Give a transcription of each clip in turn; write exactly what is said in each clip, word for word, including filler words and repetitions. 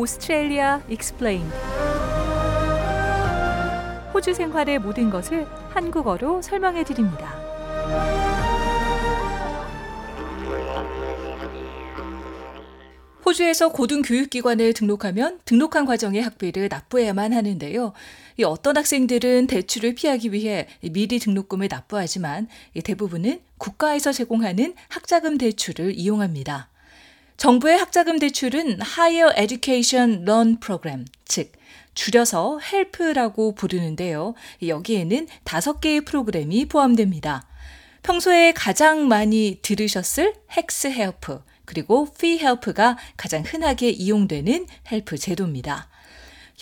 Australia Explained. 호주 생활의 모든 것을 한국어로 설명해 드립니다. 호주에서 고등교육기관에 등록하면 등록한 과정의 학비를 납부해야만 하는데요. 이 어떤 학생들은 대출을 피하기 위해 미리 등록금을 납부하지만 대부분은 국가에서 제공하는 학자금 대출을 이용합니다. 정부의 학자금 대출은 Higher Education Loan Program, 즉 줄여서 헬프라고 부르는데요. 여기에는 다섯 개의 프로그램이 포함됩니다. 평소에 가장 많이 들으셨을 헥스 헬프, 그리고 피 헬프가 가장 흔하게 이용되는 헬프 제도입니다.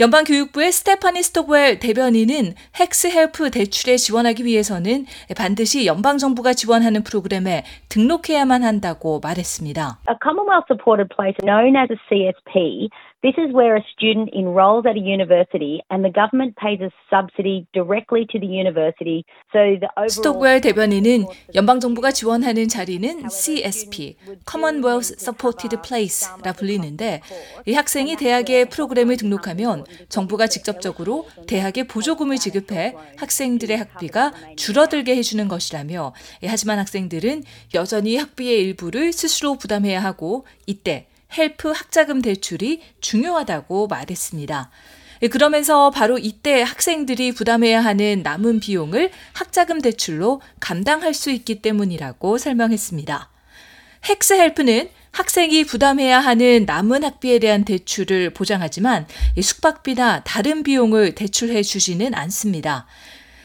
연방교육부의 스테파니 스토켈 대변인은 헥스 헬프 대출에 지원하기 위해서는 반드시 연방정부가 지원하는 프로그램에 등록해야만 한다고 말했습니다. A Commonwealth Supported Place known as a C S P. This is where a student enrolls at a university and the government pays a subsidy directly to the university. So the overall 스토켈 대변인은 연방 정부가 지원하는 자리는 C S P, Commonwealth Supported Place라 불리는데 이 학생이 대학의 프로그램을 등록하면 정부가 직접적으로 대학에 보조금을 지급해 학생들의 학비가 줄어들게 해주는 것이라며, 하지만 학생들은 여전히 학비의 일부를 스스로 부담해야 하고 이때 헬프 학자금 대출이 중요하다고 말했습니다. 그러면서 바로 이때 학생들이 부담해야 하는 남은 비용을 학자금 대출로 감당할 수 있기 때문이라고 설명했습니다. 헥스 헬프는 학생이 부담해야 하는 남은 학비에 대한 대출을 보장하지만 숙박비나 다른 비용을 대출해 주지는 않습니다.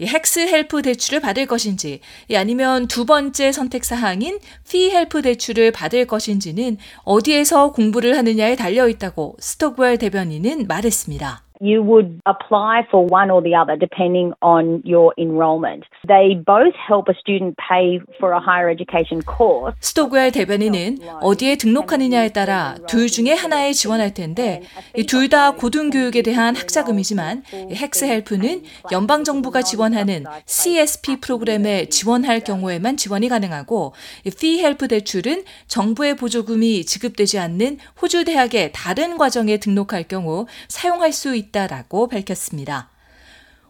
헥스 헬프 대출을 받을 것인지 아니면 두 번째 선택 사항인 피 헬프 대출을 받을 것인지는 어디에서 공부를 하느냐에 달려 있다고 스토켈 대변인은 말했습니다. You would apply for one or the other depending on your enrollment. They both help a student pay for a higher education course. 스토켈 대변인은 어디에 등록하느냐에 따라 둘 중에 하나에 지원할 텐데 둘 다 고등교육에 대한 학자금이지만 헥스 헬프는 연방 정부가 지원하는 C S P 프로그램에 지원할 경우에만 지원이 가능하고 피 헬프 대출은 정부의 보조금이 지급되지 않는 호주 대학의 다른 과정에 등록할 경우 사용할 수 있다. 라고 밝혔습니다.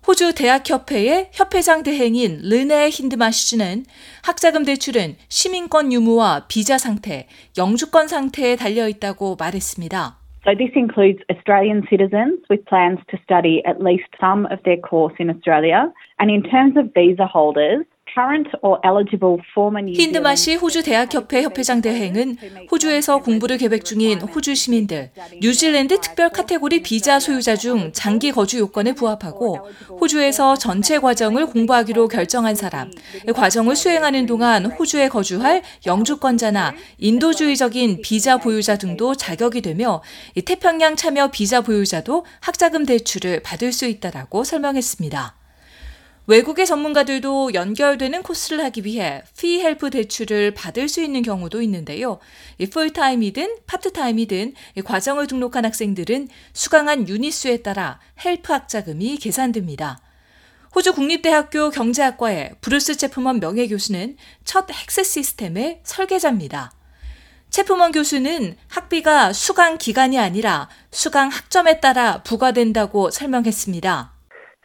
호주 대학협회의 협회장 대행인 르네 힌드마시는 학자금 대출은 시민권 유무와 비자 상태, 영주권 상태에 달려 있다고 말했습니다. So this includes Australian citizens with plans to study at least some of their course in Australia, and in terms of visa holders. 힌드마시 호주 대학협회 협회장 대행은 호주에서 공부를 계획 중인 호주 시민들, 뉴질랜드 특별 카테고리 비자 소유자 중 장기 거주 요건에 부합하고 호주에서 전체 과정을 공부하기로 결정한 사람, 과정을 수행하는 동안 호주에 거주할 영주권자나 인도주의적인 비자 보유자 등도 자격이 되며 태평양 참여 비자 보유자도 학자금 대출을 받을 수 있다라고 설명했습니다. 외국의 전문가들도 연결되는 코스를 하기 위해 피 헬프 대출을 받을 수 있는 경우도 있는데요. 풀타임이든 파트타임이든 과정을 등록한 학생들은 수강한 유닛수에 따라 헬프 학자금이 계산됩니다. 호주 국립대학교 경제학과의 브루스 챕먼 명예교수는 첫 헥스 시스템의 설계자입니다. 챕먼 교수는 학비가 수강 기간이 아니라 수강 학점에 따라 부과된다고 설명했습니다.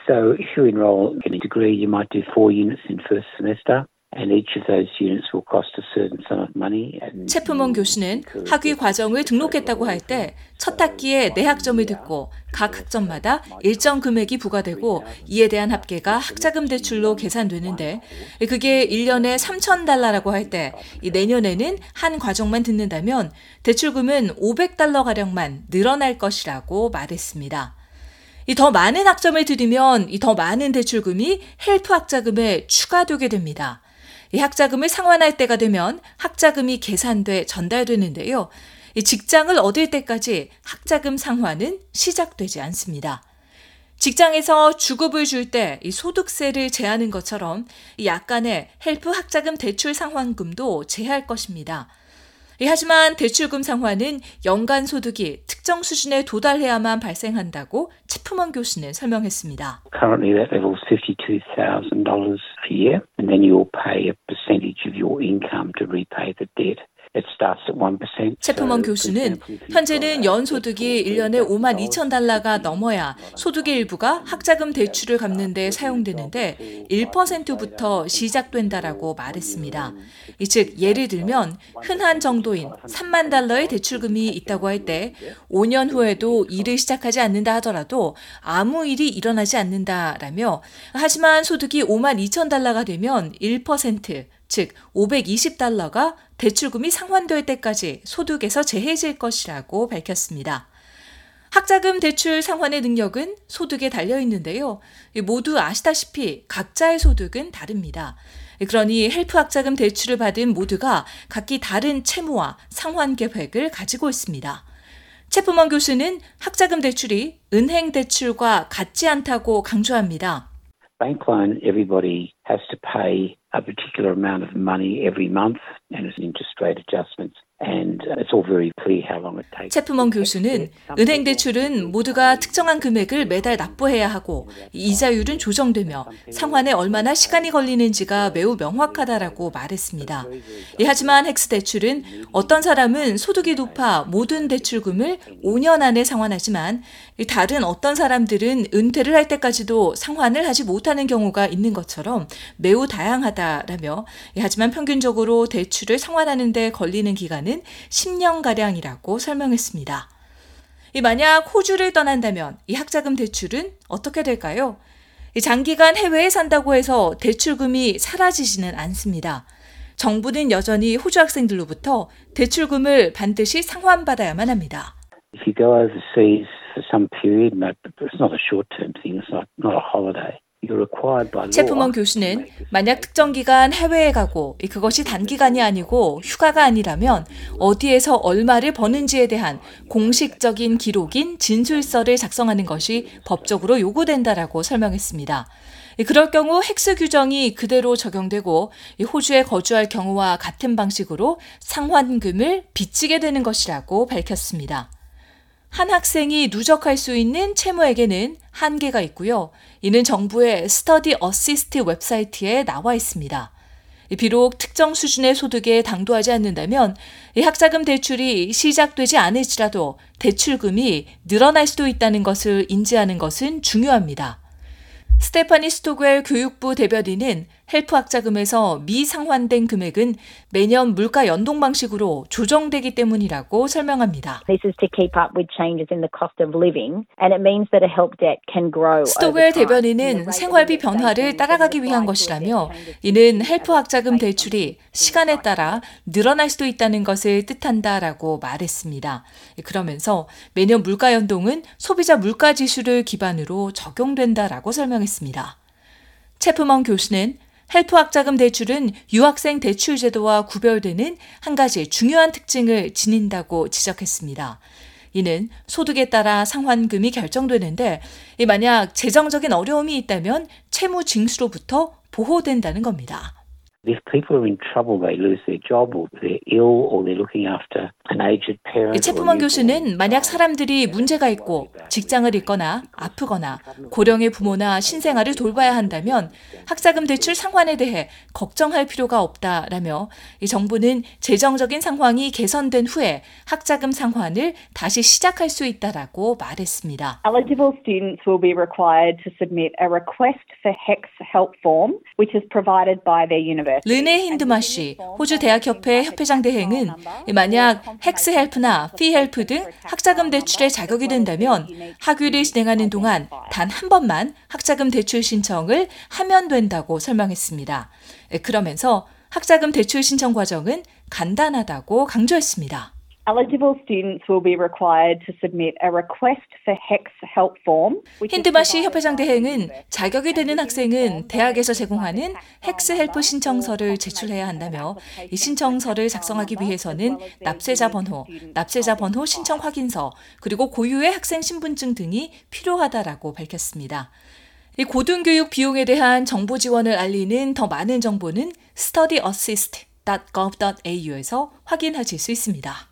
So if you enroll in a degree, you might do four units in first semester, and each of those units will cost a certain sum of money. 챕먼 교수는 학위 과정을 등록했다고 할 때 첫 학기에 내 학점을 듣고 각 학점마다 일정 금액이 부과되고 이에 대한 합계가 학자금 대출로 계산되는데 그게 일 년에 삼천 달러라고 할 때 내년에는 한 과정만 듣는다면 대출금은 오백 달러가량만 늘어날 것이라고 말했습니다. 이 더 많은 학점을 들이면 이 더 많은 대출금이 헬프 학자금에 추가되게 됩니다. 이 학자금을 상환할 때가 되면 학자금이 계산돼 전달되는데요. 이 직장을 얻을 때까지 학자금 상환은 시작되지 않습니다. 직장에서 주급을 줄 때 이 소득세를 제하는 것처럼 이 약간의 헬프 학자금 대출 상환금도 제할 것입니다. 하지만 대출금 상환은 연간 소득이 특정 수준에 도달해야만 발생한다고 챕먼 교수는 설명했습니다. Currently that level is fifty-two thousand dollars a year and then you will pay a percentage of your income to repay the debt. It starts at one percent. 채프먼 교수는 현재는 연소득이 일 년에 오만 이천 달러가 넘어야 소득의 일부가 학자금 대출을 갚는 데 사용되는데 일 퍼센트부터 시작된다라고 말했습니다. 즉 예를 들면 흔한 정도인 삼만 달러의 대출금이 있다고 할 때 오 년 후에도 일을 시작하지 않는다 하더라도 아무 일이 일어나지 않는다라며 하지만 소득이 오만 이천 달러가 되면 일 퍼센트 즉 오백이십 달러가 대출금이 상환될 때까지 소득에서 제해질 것이라고 밝혔습니다. 학자금 대출 상환의 능력은 소득에 달려 있는데요. 모두 아시다시피 각자의 소득은 다릅니다. 그러니 헬프 학자금 대출을 받은 모두가 각기 다른 채무와 상환 계획을 가지고 있습니다. 채프먼 교수는 학자금 대출이 은행 대출과 같지 않다고 강조합니다. Bank loan, everybody has to pay a particular amount of money every month and it's interest rate adjustments. 채프먼 교수는 은행 대출은 모두가 특정한 금액을 매달 납부해야 하고 이자율은 조정되며 상환에 얼마나 시간이 걸리는지가 매우 명확하다라고 말했습니다. 예, 하지만 헥스 대출은 어떤 사람은 소득이 높아 모든 대출금을 오 년 안에 상환하지만 다른 어떤 사람들은 은퇴를 할 때까지도 상환을 하지 못하는 경우가 있는 것처럼 매우 다양하다라며 예, 하지만 평균적으로 대출을 상환하는 데 걸리는 기간은 십 년가량이라고 설명했습니다. 만약 호주를 떠난다면 이 학자금 대출은 어떻게 될까요? 장기간 해외에 산다고 해서 대출금이 사라지지는 않습니다. 정부는 여전히 호주 학생들로부터 대출금을 반드시 상환받아야만 합니다. If you go overseas for some period, it's not a short-term thing, it's not, not a holiday. 채프먼 교수는 만약 특정 기간 해외에 가고 그것이 단기간이 아니고 휴가가 아니라면 어디에서 얼마를 버는지에 대한 공식적인 기록인 진술서를 작성하는 것이 법적으로 요구된다라고 설명했습니다. 그럴 경우 헥스 규정이 그대로 적용되고 호주에 거주할 경우와 같은 방식으로 상환금을 빚지게 되는 것이라고 밝혔습니다. 한 학생이 누적할 수 있는 채무에게는 한계가 있고요. 이는 정부의 스터디 어시스트 웹사이트에 나와 있습니다. 비록 특정 수준의 소득에 당도하지 않는다면 이 학자금 대출이 시작되지 않을지라도 대출금이 늘어날 수도 있다는 것을 인지하는 것은 중요합니다. 스테파니 스토겔 교육부 대변인은 헬프 학자금에서 미상환된 금액은 매년 물가 연동 방식으로 조정되기 때문이라고 설명합니다. 스토겔 대변인은 생활비 변화를 따라가기 위한 것이라며 이는 헬프 학자금 대출이 시간에 따라 늘어날 수도 있다는 것을 뜻한다라고 말했습니다. 그러면서 매년 물가 연동은 소비자 물가 지수를 기반으로 적용된다라고 설명했습니다. 채프먼 교수는 헬프 학자금 대출은 유학생 대출 제도와 구별되는 한 가지 중요한 특징을 지닌다고 지적했습니다. 이는 소득에 따라 상환금이 결정되는데 만약 재정적인 어려움이 있다면 채무 징수로부터 보호된다는 겁니다. 채프먼 교수는 만약 사람들이 문제가 있고 직장을 잃거나 아프거나 고령의 부모나 신생아를 돌봐야 한다면 학자금 대출 상환에 대해 걱정할 필요가 없다라며 이 정부는 재정적인 상황이 개선된 후에 학자금 상환을 다시 시작할 수 있다라고 말했습니다. Eligible students will be required to submit a request for 헤크스 헬프 form, which is provided by their university. 르네 힌드마시 호주 대학협회 협회장 대행은 만약 헥스 헬프나 피 헬프 등 학자금 대출에 자격이 된다면 학위를 진행하는 동안 단 한 번만 학자금 대출 신청을 하면 된다고 설명했습니다. 그러면서 학자금 대출 신청 과정은 간단하다고 강조했습니다. 힌드마시 협회장 대행은 자격이 되는 학생은 대학에서 제공하는 헥스 헬프 신청서를 제출해야 한다며 이 신청서를 작성하기 위해서는 납세자 번호, 납세자 번호 신청 확인서, 그리고 고유의 학생 신분증 등이 필요하다라고 밝혔습니다. 이 고등교육 비용에 대한 정보 지원을 알리는 더 많은 정보는 스터디 어시스트 닷 지 오 브이 닷 에이유에서 확인하실 수 있습니다.